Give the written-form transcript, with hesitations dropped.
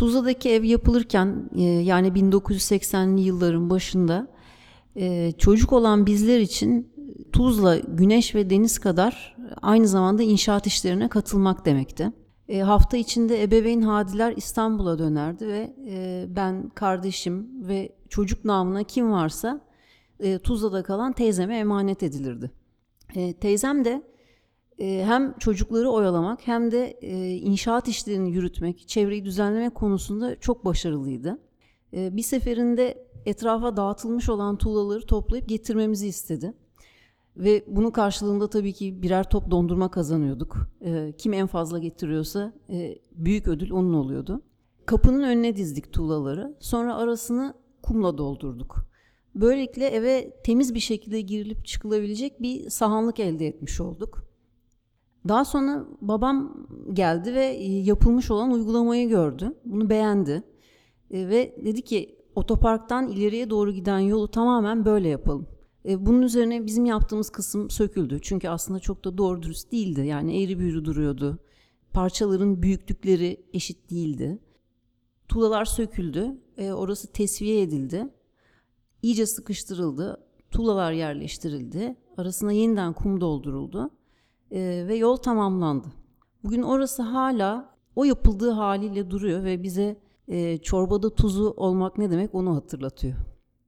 Tuzla'daki ev yapılırken yani 1980'li yılların başında çocuk olan bizler için Tuzla güneş ve deniz kadar aynı zamanda inşaat işlerine katılmak demekti. Hafta içinde ebeveyn hadiler İstanbul'a dönerdi ve ben, kardeşim ve çocuk namına kim varsa Tuzla'da kalan teyzeme emanet edilirdi. Teyzem de hem çocukları oyalamak hem de inşaat işlerini yürütmek, çevreyi düzenlemek konusunda çok başarılıydı. Bir seferinde etrafa dağıtılmış olan tuğlaları toplayıp getirmemizi istedi. Ve bunun karşılığında tabii ki birer top dondurma kazanıyorduk. Kim en fazla getiriyorsa büyük ödül onun oluyordu. Kapının önüne dizdik tuğlaları. Sonra arasını kumla doldurduk. Böylelikle eve temiz bir şekilde girilip çıkılabilecek bir sahanlık elde etmiş olduk. Daha sonra babam geldi ve yapılmış olan uygulamayı gördü. Bunu beğendi. Ve dedi ki otoparktan ileriye doğru giden yolu tamamen böyle yapalım. Bunun üzerine bizim yaptığımız kısım söküldü. Çünkü aslında çok da doğru dürüst değildi. Yani eğri büğrü duruyordu. Parçaların büyüklükleri eşit değildi. Tuğlalar söküldü. Orası tesviye edildi. İyice sıkıştırıldı. Tuğlalar yerleştirildi. Arasına yeniden kum dolduruldu. Ve yol tamamlandı. Bugün orası hala o yapıldığı haliyle duruyor ve bize çorbada tuzu olmak ne demek onu hatırlatıyor.